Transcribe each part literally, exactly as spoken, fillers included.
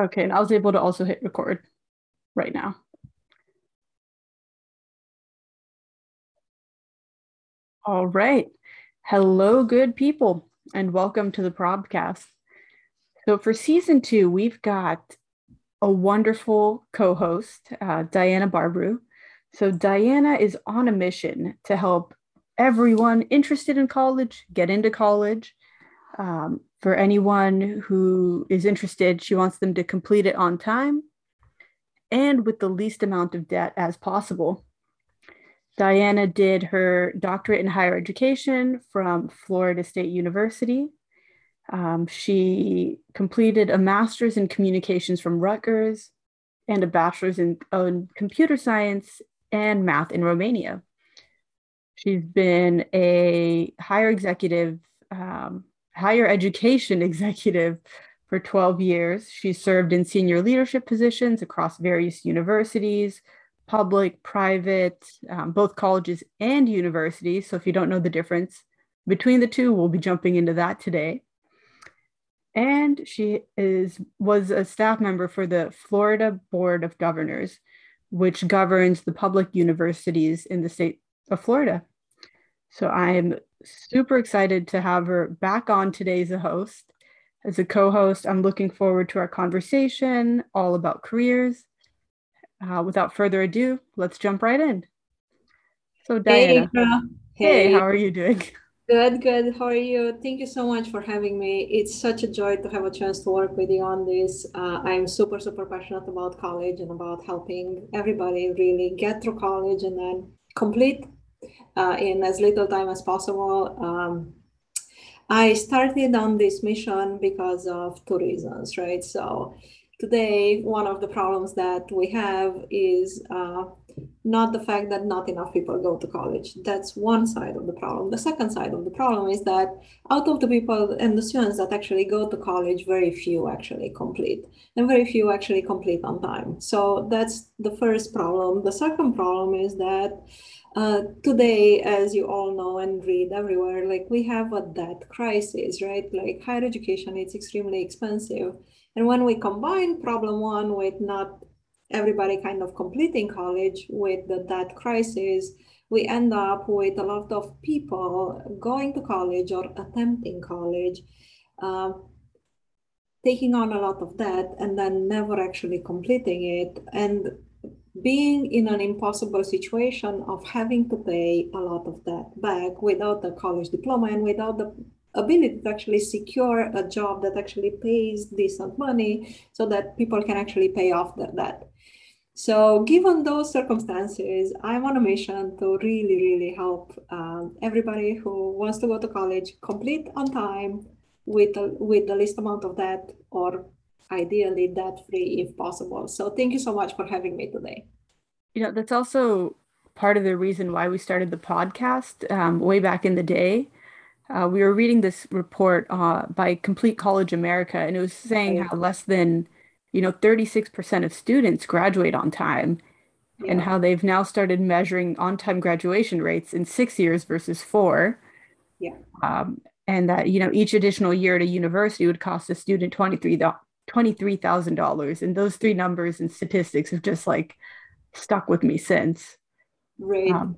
Okay, and I was able to also hit record right now. All right. Hello, good people, and welcome to the probcast. So for season two, we've got a wonderful co-host, uh, Diana Barbu. So Diana is on a mission to help everyone interested in college get into college. Um, for anyone who is interested, she wants them to complete it on time and with the least amount of debt as possible. Diana did her doctorate in higher education from Florida State University. Um, she completed a master's in communications from Rutgers and a bachelor's in, in computer science and math in Romania. She's been a higher executive um, higher education executive for twelve years. She served in senior leadership positions across various universities, public, private, um, both colleges and universities. So if you don't know the difference between the two, we'll be jumping into that today. And she is was a staff member for the Florida Board of Governors, which governs the public universities in the state of Florida. So I am super excited to have her back on today as a host. As a co-host, I'm looking forward to our conversation all about careers. Uh, without further ado, let's jump right in. So Diana, hey, hey, how are you doing? Good, good. How are you? Thank you so much for having me. It's such a joy to have a chance to work with you on this. Uh, I'm super, super passionate about college and about helping everybody really get through college and then complete Uh, in as little time as possible. Um, I started on this mission because of two reasons, right? So today, one of the problems that we have is uh, not the fact that not enough people go to college. That's one side of the problem. The second side of the problem is that out of the people and the students that actually go to college, very few actually complete, and very few actually complete on time. So that's the first problem. The second problem is that Uh, today, as you all know and read everywhere, like we have a debt crisis, right? Like higher education, it's extremely expensive. And when we combine problem one with not everybody kind of completing college with the debt crisis, we end up with a lot of people going to college or attempting college, uh, taking on a lot of debt and then never actually completing it. And being in an impossible situation of having to pay a lot of debt back without a college diploma and without the ability to actually secure a job that actually pays decent money so that people can actually pay off their debt. So given those circumstances, I'm on a mission to really, really help um, everybody who wants to go to college complete on time with, a, with the least amount of debt or ideally debt-free if possible. So thank you so much for having me today. You know, that's also part of the reason why we started the podcast um, way back in the day. Uh, we were reading this report uh, by Complete College America, and it was saying yeah. how less than, you know, thirty-six percent of students graduate on time yeah. and how they've now started measuring on-time graduation rates in six years versus four. Yeah. Um, and that, you know, each additional year at a university would cost a student twenty-three dollars. twenty-three thousand dollars, and those three numbers and statistics have just like stuck with me since. Right. Um,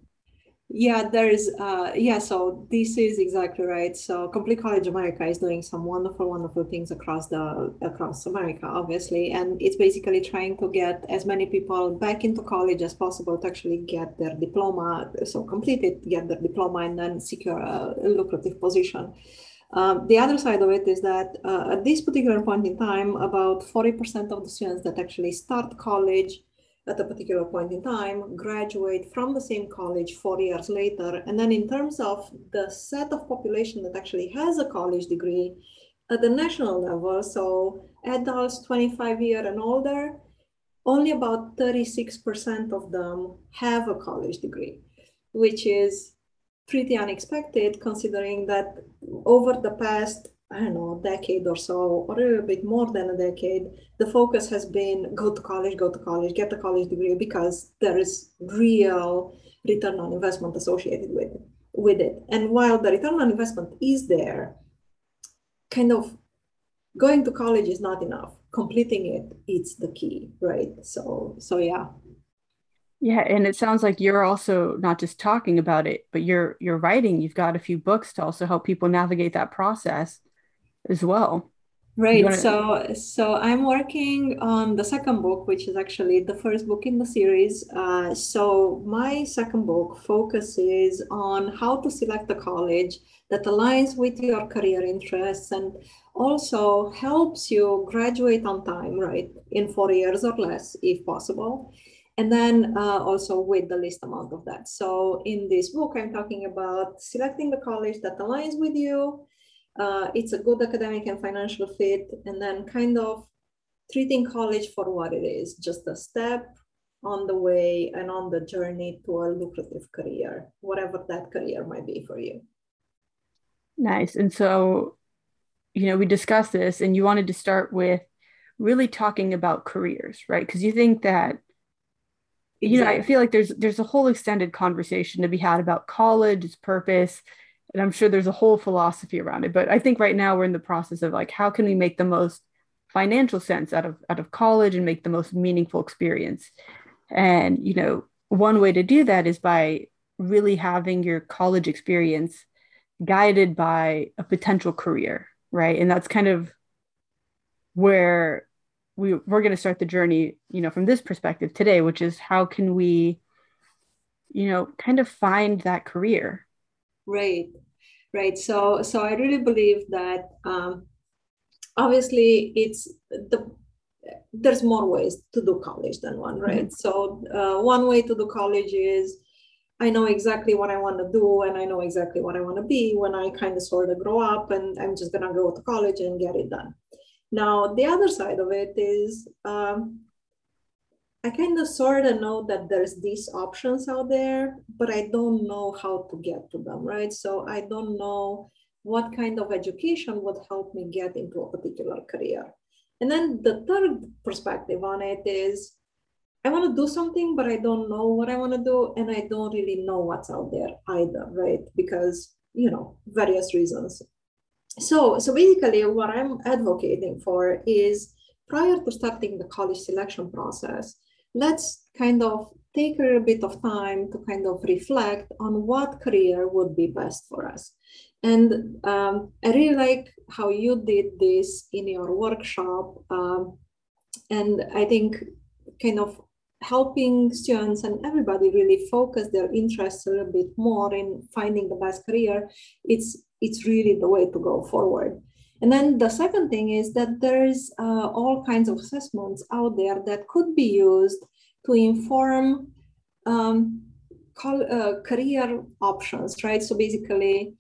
yeah, there is, uh, yeah, so this is exactly right. So Complete College America is doing some wonderful, wonderful things across the across America, obviously, and it's basically trying to get as many people back into college as possible to actually get their diploma, so complete it, get their diploma, and then secure a lucrative position. Um, the other side of it is that uh, at this particular point in time, about forty percent of the students that actually start college at a particular point in time graduate from the same college four years later. And then in terms of the set of population that actually has a college degree at the national level, so adults twenty-five years and older, only about thirty-six percent of them have a college degree, which is pretty unexpected considering that over the past, I don't know, decade or so, or a little bit more than a decade, the focus has been go to college, go to college, get a college degree because there is real return on investment associated with, with it. And while the return on investment is there, kind of going to college is not enough. Completing it, it's the key, right? So, so yeah. Yeah, and it sounds like you're also not just talking about it, but you're you're writing. You've got a few books to also help people navigate that process as well. Right. Wanna... So, so I'm working on the second book, which is actually the first book in the series. Uh, so my second book focuses on how to select a college that aligns with your career interests and also helps you graduate on time, right, in four years or less, if possible. And then uh, also with the least amount of that. So in this book, I'm talking about selecting the college that aligns with you. Uh, it's a good academic and financial fit, and then kind of treating college for what it is, just a step on the way and on the journey to a lucrative career, whatever that career might be for you. Nice. And so, you know, we discussed this and you wanted to start with really talking about careers, right? Because you think that You know, I feel like there's there's a whole extended conversation to be had about college, its purpose, and I'm sure there's a whole philosophy around it. But I think right now we're in the process of like, how can we make the most financial sense out of out of college and make the most meaningful experience? And, you know, one way to do that is by really having your college experience guided by a potential career, right? And that's kind of where we, we're going to start the journey, you know, from this perspective today, which is how can we, you know, kind of find that career? Right, right. So, so I really believe that um, obviously it's the, there's more ways to do college than one, right? Mm-hmm. So uh, one way to do college is I know exactly what I want to do and I know exactly what I want to be when I kind of sort of grow up, and I'm just going to go to college and get it done. Now, the other side of it is um, I kind of sort of know that there's these options out there, but I don't know how to get to them, right? So I don't know what kind of education would help me get into a particular career. And then the third perspective on it is I want to do something, but I don't know what I want to do. And I don't really know what's out there either, right? Because, you know, various reasons. So, so basically what I'm advocating for is prior to starting the college selection process, let's kind of take a bit of time to kind of reflect on what career would be best for us. And um, I really like how you did this in your workshop. Um, and I think kind of helping students and everybody really focus their interests a little bit more in finding the best career, it's it's really the way to go forward. And then the second thing is that there's uh, all kinds of assessments out there that could be used to inform um, col- uh, career options, right? So basically,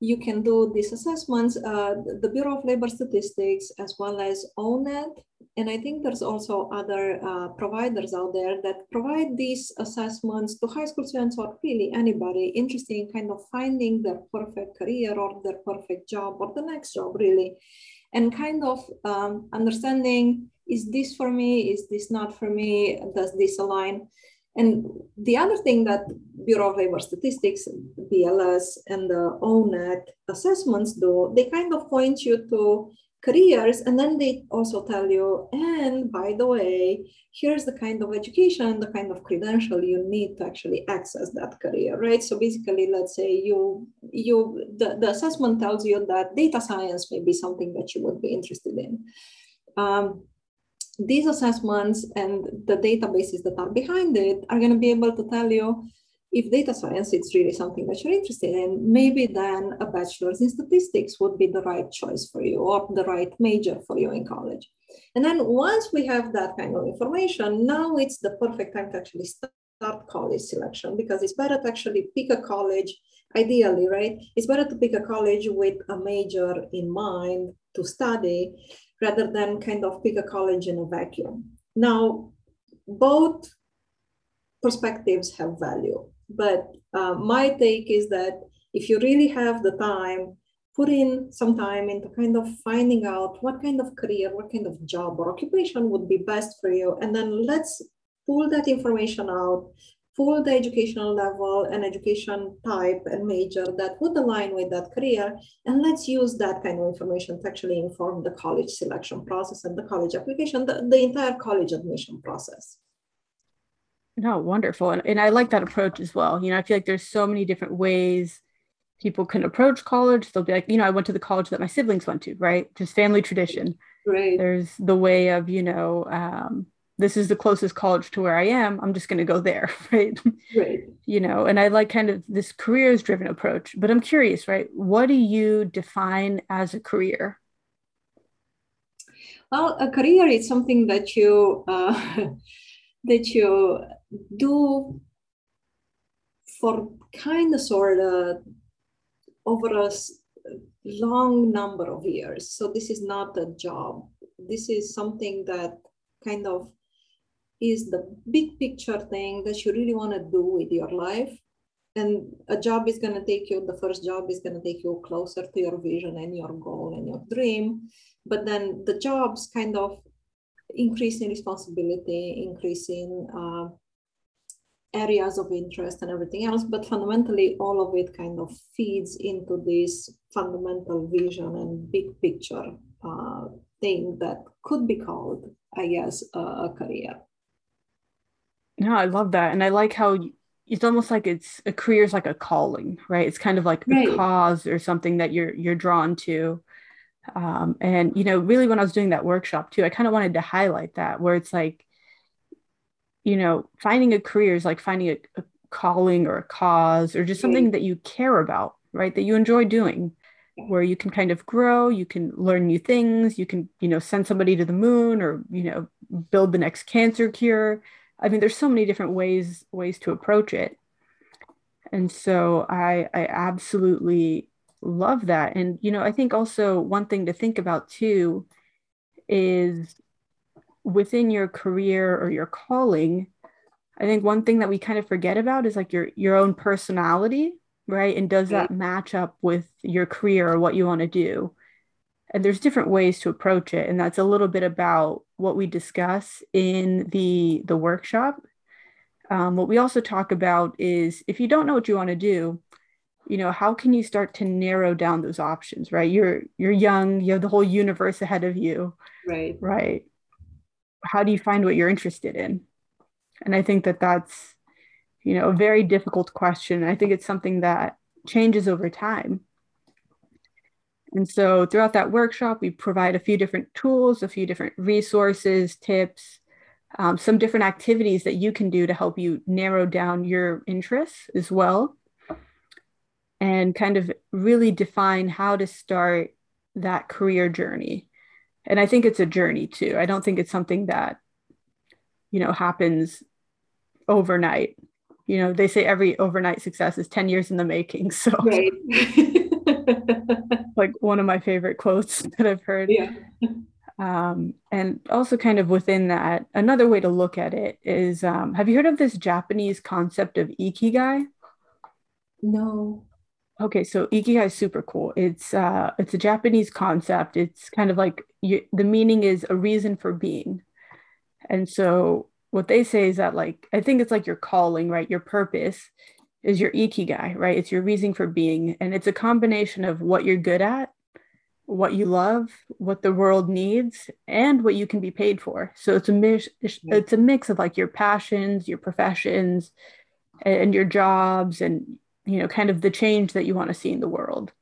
you can do these assessments, uh, the Bureau of Labor Statistics, as well as O N E T. And I think there's also other uh, providers out there that provide these assessments to high school students or really anybody interested in kind of finding their perfect career or their perfect job or the next job, really. And kind of um, understanding, is this for me? Is this not for me? Does this align? And the other thing that Bureau of Labor Statistics, B L S, and the O N E T assessments do, they kind of point you to careers, and then they also tell you, and by the way, here's the kind of education, the kind of credential you need to actually access that career, right? So basically, let's say you, you the, the assessment tells you that data science may be something that you would be interested in. Um, These assessments and the databases that are behind it are going to be able to tell you if data science is really something that you're interested in, maybe then a bachelor's in statistics would be the right choice for you or the right major for you in college. And then once we have that kind of information, now it's the perfect time to actually start college selection, because it's better to actually pick a college, ideally, right? It's better to pick a college with a major in mind to study, rather than kind of pick a college in a vacuum. Now, both perspectives have value, but uh, my take is that if you really have the time, put in some time into kind of finding out what kind of career, what kind of job or occupation would be best for you. And then let's pull that information out, for the educational level and education type and major that would align with that career. And let's use that kind of information to actually inform the college selection process and the college application, the, the entire college admission process. No, wonderful. And, and I like that approach as well. You know, I feel like there's so many different ways people can approach college. They'll be like, you know, I went to the college that my siblings went to, right? Just family tradition. Right. There's the way of, you know, um, this is the closest college to where I am. I'm just going to go there, right? Right. You know, and I like kind of this careers-driven approach, but I'm curious, right? What do you define as a career? Well, a career is something that you, uh, that you do for kind of sort of over a long number of years. So this is not a job. This is something that kind of is the big picture thing that you really want to do with your life. And a job is going to take you, the first job is going to take you closer to your vision and your goal and your dream. But then the jobs kind of increase in responsibility, increase in uh, areas of interest and everything else. But fundamentally, all of it kind of feeds into this fundamental vision and big picture uh, thing that could be called, I guess, uh, a career. No, I love that. And I like how you, it's almost like it's a career is like a calling, right? It's kind of like right. a cause or something that you're you're drawn to. Um, and, you know, really when I was doing that workshop too, I kind of wanted to highlight that, where it's like, you know, finding a career is like finding a, a calling or a cause or just something right. that you care about, right? That you enjoy doing, where you can kind of grow, you can learn new things, you can, you know, send somebody to the moon or, you know, build the next cancer cure. I mean, there's so many different ways, ways to approach it. And so I, I absolutely love that. And, you know, I think also one thing to think about too is within your career or your calling, I think one thing that we kind of forget about is like your, your own personality, right? And does that match up with your career or what you want to do? And there's different ways to approach it. And that's a little bit about what we discuss in the, the workshop. Um, what we also talk about is if you don't know what you want to do, you know, how can you start to narrow down those options, right? You're, you're young, you have the whole universe ahead of you. Right. Right. How do you find what you're interested in? And I think that that's, you know, a very difficult question. I think it's something that changes over time. And so throughout that workshop, we provide a few different tools, a few different resources, tips, um, some different activities that you can do to help you narrow down your interests as well, and kind of really define how to start that career journey. And I think it's a journey too. I don't think it's something that, you know, happens overnight. You know, they say every overnight success is ten years in the making. So right. Like one of my favorite quotes that I've heard. Yeah. Um, and also kind of within that, another way to look at it is, um, have you heard of this Japanese concept of ikigai? No. Okay. So ikigai is super cool. It's, uh, it's a Japanese concept. It's kind of like you, the meaning is a reason for being. And so what they say is that, like, I think it's like your calling, right? Your purpose is your ikigai, right? It's your reason for being. And it's a combination of what you're good at, what you love, what the world needs, and what you can be paid for. So it's a mix, it's a mix of like your passions, your professions, and your jobs, and, you know, kind of the change that you want to see in the world.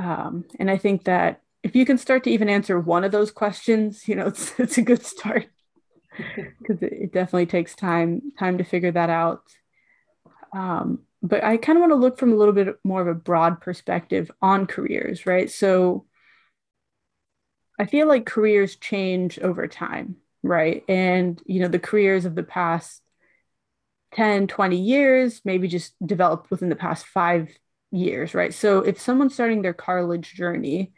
Um, and I think that if you can start to even answer one of those questions, you know, it's, it's a good start. Because it definitely takes time time to figure that out. Um, but I kind of want to look from a little bit more of a broad perspective on careers, right? So I feel like careers change over time, right? And, you know, the careers of the past ten, twenty years, maybe just developed within the past five years, right? So if someone's starting their college journey,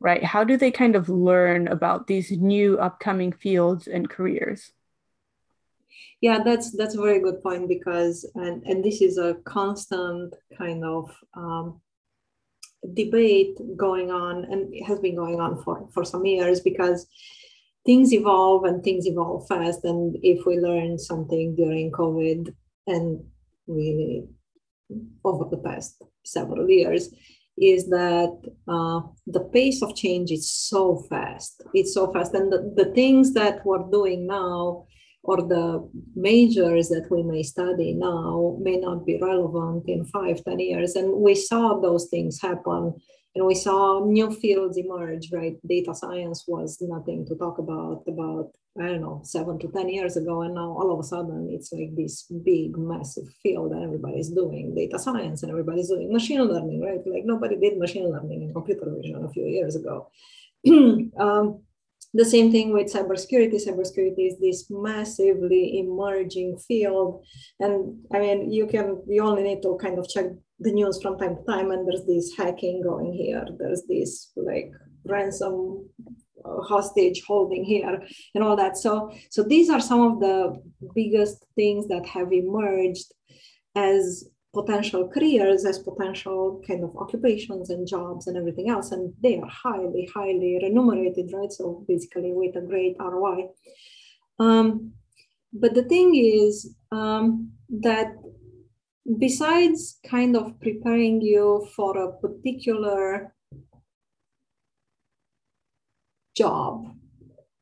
right? How do they kind of learn about these new upcoming fields and careers? Yeah, that's that's a very good point, because, and, and this is a constant kind of um, debate going on, and it has been going on for, for some years, because things evolve and things evolve fast. And if we learn something during COVID, and really over the past several years, is that uh, the pace of change is so fast. It's so fast. And the, the things that we're doing now, or the majors that we may study now, may not be relevant in five, ten years. And we saw those things happen. And we saw new fields emerge, right? Data science was nothing to talk about, about, I don't know, seven to ten years ago. And now all of a sudden, it's like this big, massive field that everybody's doing data science and everybody's doing machine learning, right? Like nobody did machine learning and computer vision a few years ago. um, the same thing with cybersecurity. Cybersecurity is this massively emerging field. And I mean, you can, you only need to kind of check the news from time to time, and there's this hacking going here, there's this like ransom hostage holding here and all that. So, so these are some of the biggest things that have emerged as potential careers, as potential kind of occupations and jobs and everything else. And they are highly, highly remunerated, right? So basically with a great R O I. Um, but the thing is um, that besides kind of preparing you for a particular job,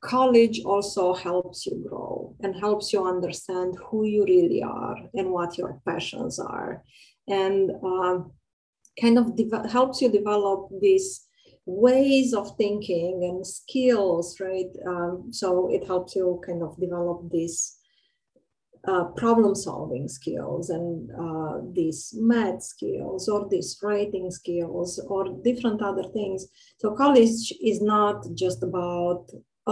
college also helps you grow and helps you understand who you really are and what your passions are, and uh, kind of de- helps you develop these ways of thinking and skills, right? Um, so it helps you kind of develop this Uh, problem-solving skills and uh, these math skills or these writing skills or different other things. So college is not just about,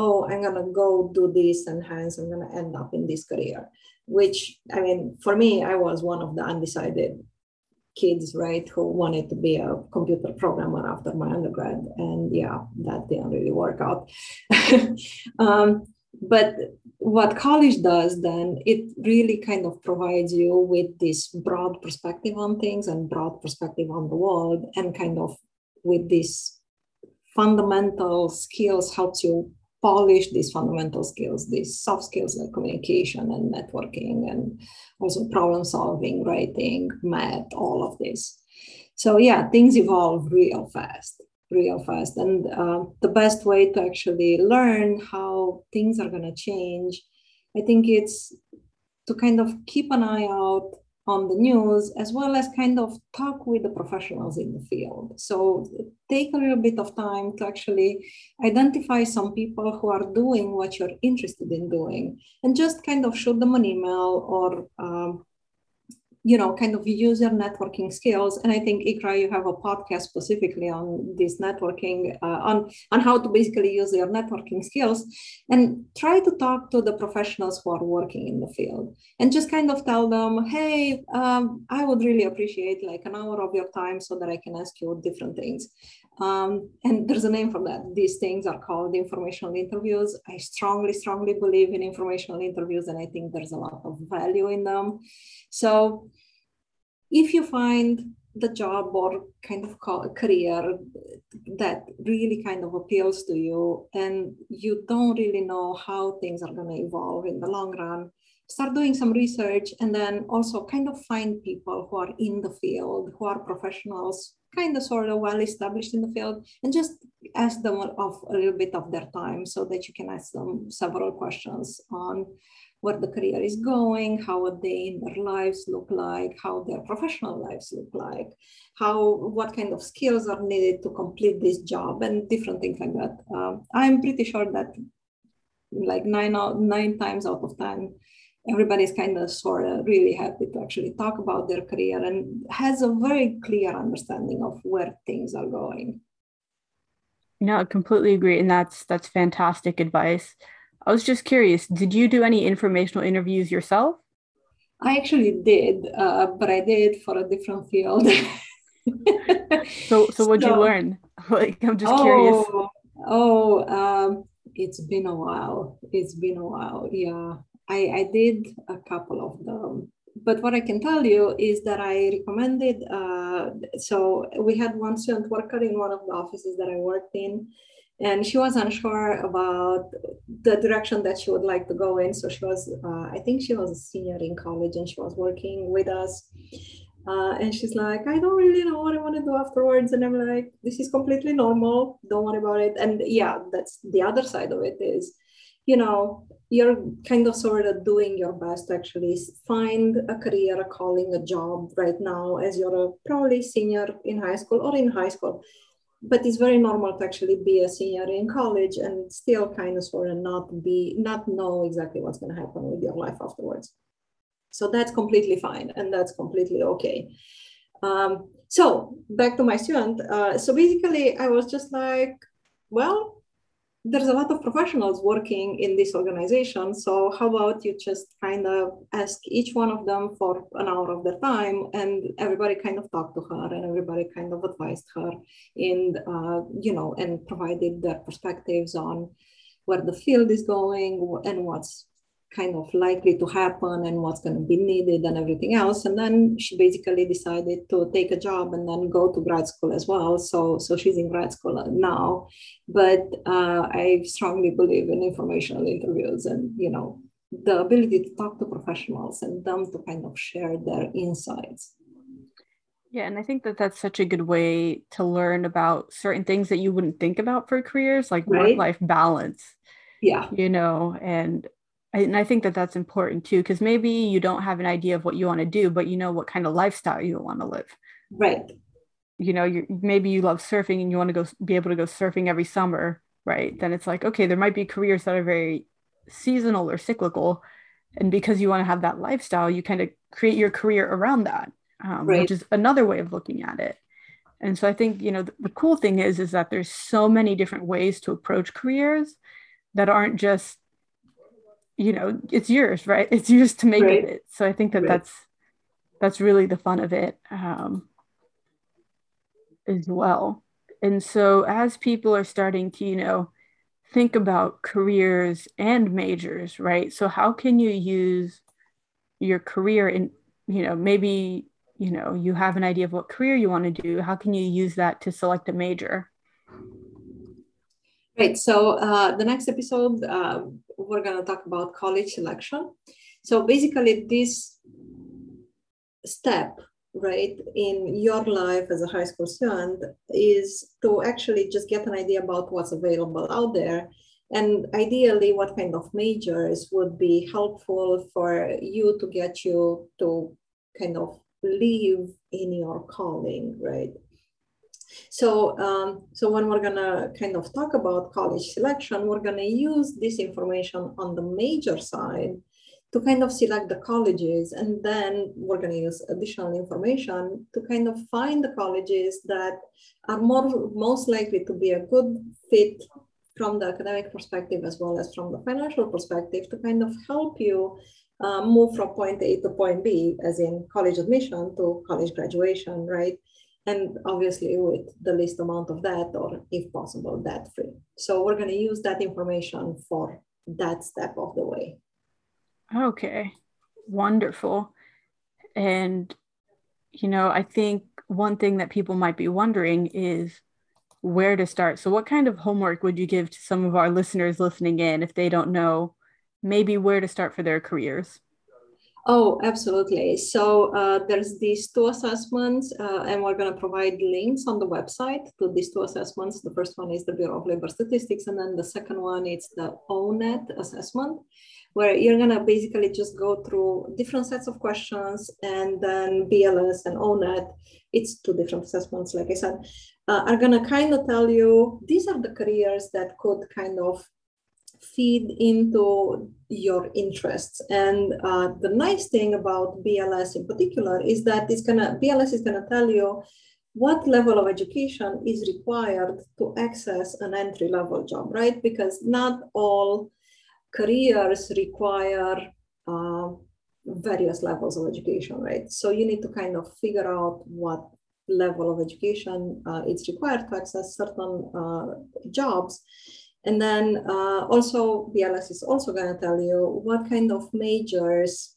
oh, I'm gonna go do this and hence I'm gonna end up in this career, which, I mean, for me, I was one of the undecided kids, right, who wanted to be a computer programmer after my undergrad. And yeah, that didn't really work out. um, But what college does then, it really kind of provides you with this broad perspective on things and broad perspective on the world, and kind of with these fundamental skills helps you polish these fundamental skills, these soft skills like communication and networking and also problem solving, writing, math, all of this. So yeah, things evolve real fast. real fast. And uh, the best way to actually learn how things are going to change, I think it's to kind of keep an eye out on the news, as well as kind of talk with the professionals in the field. So take a little bit of time to actually identify some people who are doing what you're interested in doing, and just kind of shoot them an email or um, you know, kind of use your networking skills. And I think, Ikra, you have a podcast specifically on this networking, uh, on, on how to basically use your networking skills, and try to talk to the professionals who are working in the field and just kind of tell them, hey, um, I would really appreciate like an hour of your time so that I can ask you different things. Um, and there's a name for that. These things are called informational interviews. I strongly, strongly believe in informational interviews, and I think there's a lot of value in them. So if you find the job or kind of career that really kind of appeals to you, and you don't really know how things are going to evolve in the long run, start doing some research, and then also kind of find people who are in the field, who are professionals, kind of sort of well established in the field, and just ask them of a little bit of their time so that you can ask them several questions on where the career is going, how a day in their lives look like, how their professional lives look like, how, what kind of skills are needed to complete this job, and different things like that. Um, I'm pretty sure that like nine out, nine times out of ten, everybody's kind of sort of really happy to actually talk about their career and has a very clear understanding of where things are going. No, I completely agree. And that's that's fantastic advice. I was just curious, did you do any informational interviews yourself? I actually did, uh, but I did for a different field. so so what'd so, you learn? Like, I'm just oh, curious. Oh, um, it's been a while. It's been a while, yeah. I, I did a couple of them, but what I can tell you is that I recommended, uh, so we had one student worker in one of the offices that I worked in, and she was unsure about the direction that she would like to go in. So she was, uh, I think she was a senior in college, and she was working with us. Uh, and she's like, I don't really know what I want to do afterwards. And I'm like, this is completely normal. Don't worry about it. And yeah, that's the other side of it is, you know, you're kind of sort of doing your best to actually find a career, a calling, a job right now as you're a probably senior in high school or in high school. But it's very normal to actually be a senior in college and still kind of sort of not be, not know exactly what's going to happen with your life afterwards. So that's completely fine. And that's completely okay. Um, so back to my student. Uh, so basically I was just like, well, there's a lot of professionals working in this organization. So how about you just kind of ask each one of them for an hour of their time, and everybody kind of talked to her, and everybody kind of advised her in, uh, you know, and provided their perspectives on where the field is going and what's kind of likely to happen and what's going to be needed and everything else. And then she basically decided to take a job and then go to grad school as well. So, so she's in grad school now, but uh, I strongly believe in informational interviews and, you know, the ability to talk to professionals and them to kind of share their insights. Yeah, and I think that that's such a good way to learn about certain things that you wouldn't think about for careers, like right? work-life balance. Yeah. You know, and And I think that that's important too, because maybe you don't have an idea of what you want to do, but you know what kind of lifestyle you want to live. Right. You know, you maybe you love surfing and you want to go be able to go surfing every summer, right? Then it's like, okay, there might be careers that are very seasonal or cyclical. And because you want to have that lifestyle, you kind of create your career around that, um, right. which is another way of looking at it. And so I think, you know, the, the cool thing is, is that there's so many different ways to approach careers that aren't just, you know, it's yours, right? It's yours to make right. it. So I think that right. that's, that's really the fun of it um, as well. And so as people are starting to, you know, think about careers and majors, right? So how can you use your career in, you know, maybe, you know, you have an idea of what career you want to do. How can you use that to select a major? Right. So uh, the next episode, uh, we're going to talk about college selection. So basically this step, right, in your life as a high school student is to actually just get an idea about what's available out there. And ideally, what kind of majors would be helpful for you to get you to kind of live in your calling, right? So, um, so when we're going to kind of talk about college selection, we're going to use this information on the major side to kind of select the colleges. And then we're going to use additional information to kind of find the colleges that are more most likely to be a good fit from the academic perspective, as well as from the financial perspective, to kind of help you uh, move from point A to point B, as in college admission to college graduation, right? And obviously with the least amount of that, or if possible, that free. So we're going to use that information for that step of the way. Okay, wonderful. And, you know, I think one thing that people might be wondering is where to start. So what kind of homework would you give to some of our listeners listening in if they don't know maybe where to start for their careers? Oh, absolutely. So uh, there's these two assessments, uh, and we're going to provide links on the website to these two assessments. The first one is the Bureau of Labor Statistics, and then the second one is the O N E T assessment, where you're going to basically just go through different sets of questions, and then B L S and O N E T, it's two different assessments, like I said, uh, are going to kind of tell you, these are the careers that could kind of feed into your interests. And uh, the nice thing about B L S in particular is that it's gonna B L S is gonna tell you what level of education is required to access an entry-level job, right? Because not all careers require uh, various levels of education, right? So you need to kind of figure out what level of education uh, it's required to access certain uh, jobs. And then uh, also B L S is also going to tell you what kind of majors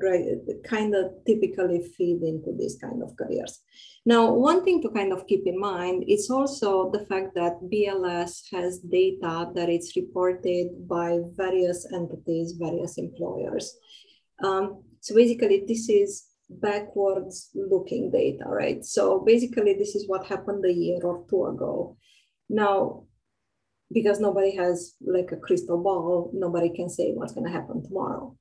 right, kind of typically feed into these kind of careers. Now, one thing to kind of keep in mind is also the fact that B L S has data that it's reported by various entities, various employers. Um, so basically, this is backwards looking data, right? So basically, this is what happened a year or two ago. Now, because nobody has like a crystal ball, nobody can say what's going to happen tomorrow.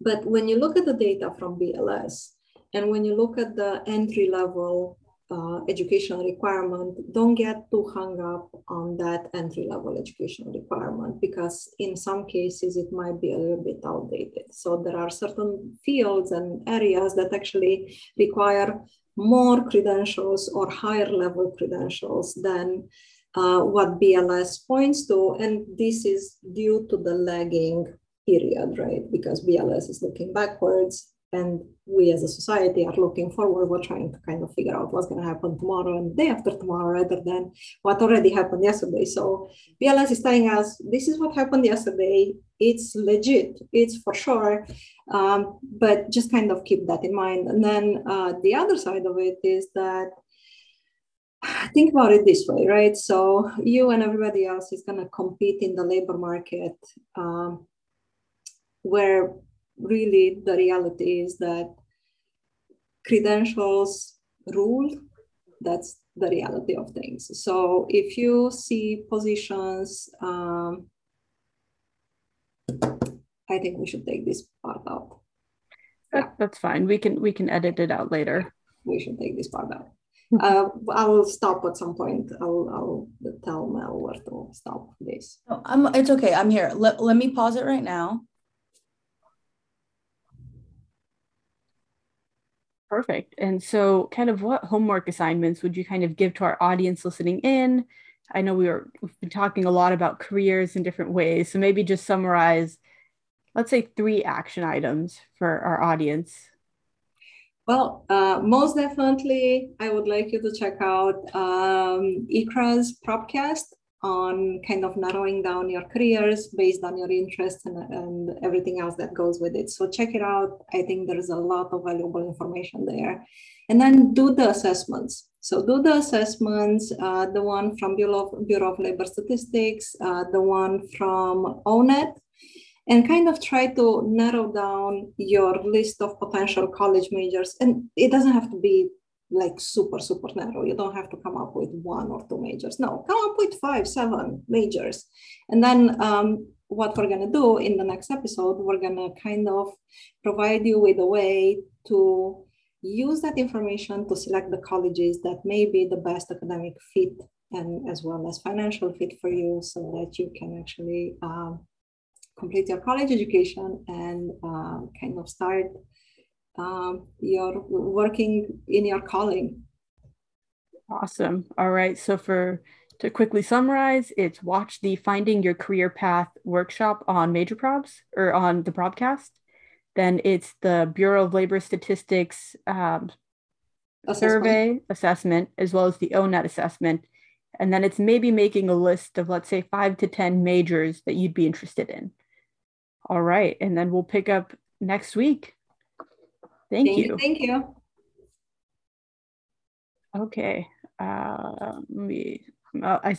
But when you look at the data from B L S, and when you look at the entry level uh, educational requirement, don't get too hung up on that entry level educational requirement, because in some cases it might be a little bit outdated. So there are certain fields and areas that actually require more credentials or higher level credentials than uh, what B L S points to. And this is due to the lagging period, right? Because B L S is looking backwards and we as a society are looking forward. We're trying to kind of figure out what's going to happen tomorrow and the day after tomorrow rather than what already happened yesterday. So B L S is telling us, this is what happened yesterday. It's legit, it's for sure. Um, but just kind of keep that in mind. And then uh, the other side of it is that, think about it this way, right? So you and everybody else is going to compete in the labor market, um, where really the reality is that credentials rule. That's the reality of things. So if you see positions, um, I think we should take this part out. Yeah. That, that's fine. We can we can edit it out later. We should take this part out. Uh, I will stop at some point. I'll, I'll tell Mel where to stop this. Oh, I'm, it's okay. I'm here. Let, let me pause it right now. Perfect. And so kind of what homework assignments would you kind of give to our audience listening in? I know we were, we've been talking a lot about careers in different ways. So maybe just summarize, let's say three action items for our audience. Well, uh, most definitely, I would like you to check out um, I C R A's PropCast on kind of narrowing down your careers based on your interests and, and everything else that goes with it. So check it out. I think there's a lot of valuable information there. And then do the assessments. So do the assessments, uh, the one from Bureau of, Bureau of Labor Statistics, uh, the one from O N E T, and kind of try to narrow down your list of potential college majors. And it doesn't have to be like super, super narrow. You don't have to come up with one or two majors. No, come up with five, seven majors. And then um, what we're gonna do in the next episode, we're gonna kind of provide you with a way to use that information to select the colleges that may be the best academic fit and as well as financial fit for you so that you can actually uh, complete your college education and uh, kind of start Um, you're working in your calling. Awesome. All right. So for to quickly summarize, it's watch the Finding Your Career Path workshop on Major Probs or on the Probcast. Then it's the Bureau of Labor Statistics um, assessment. survey assessment, as well as the O N E T assessment. And then it's maybe making a list of, let's say, five to ten majors that you'd be interested in. All right. And then we'll pick up next week. Thank, thank you. you. Thank you. Okay. Uh, let me, uh, I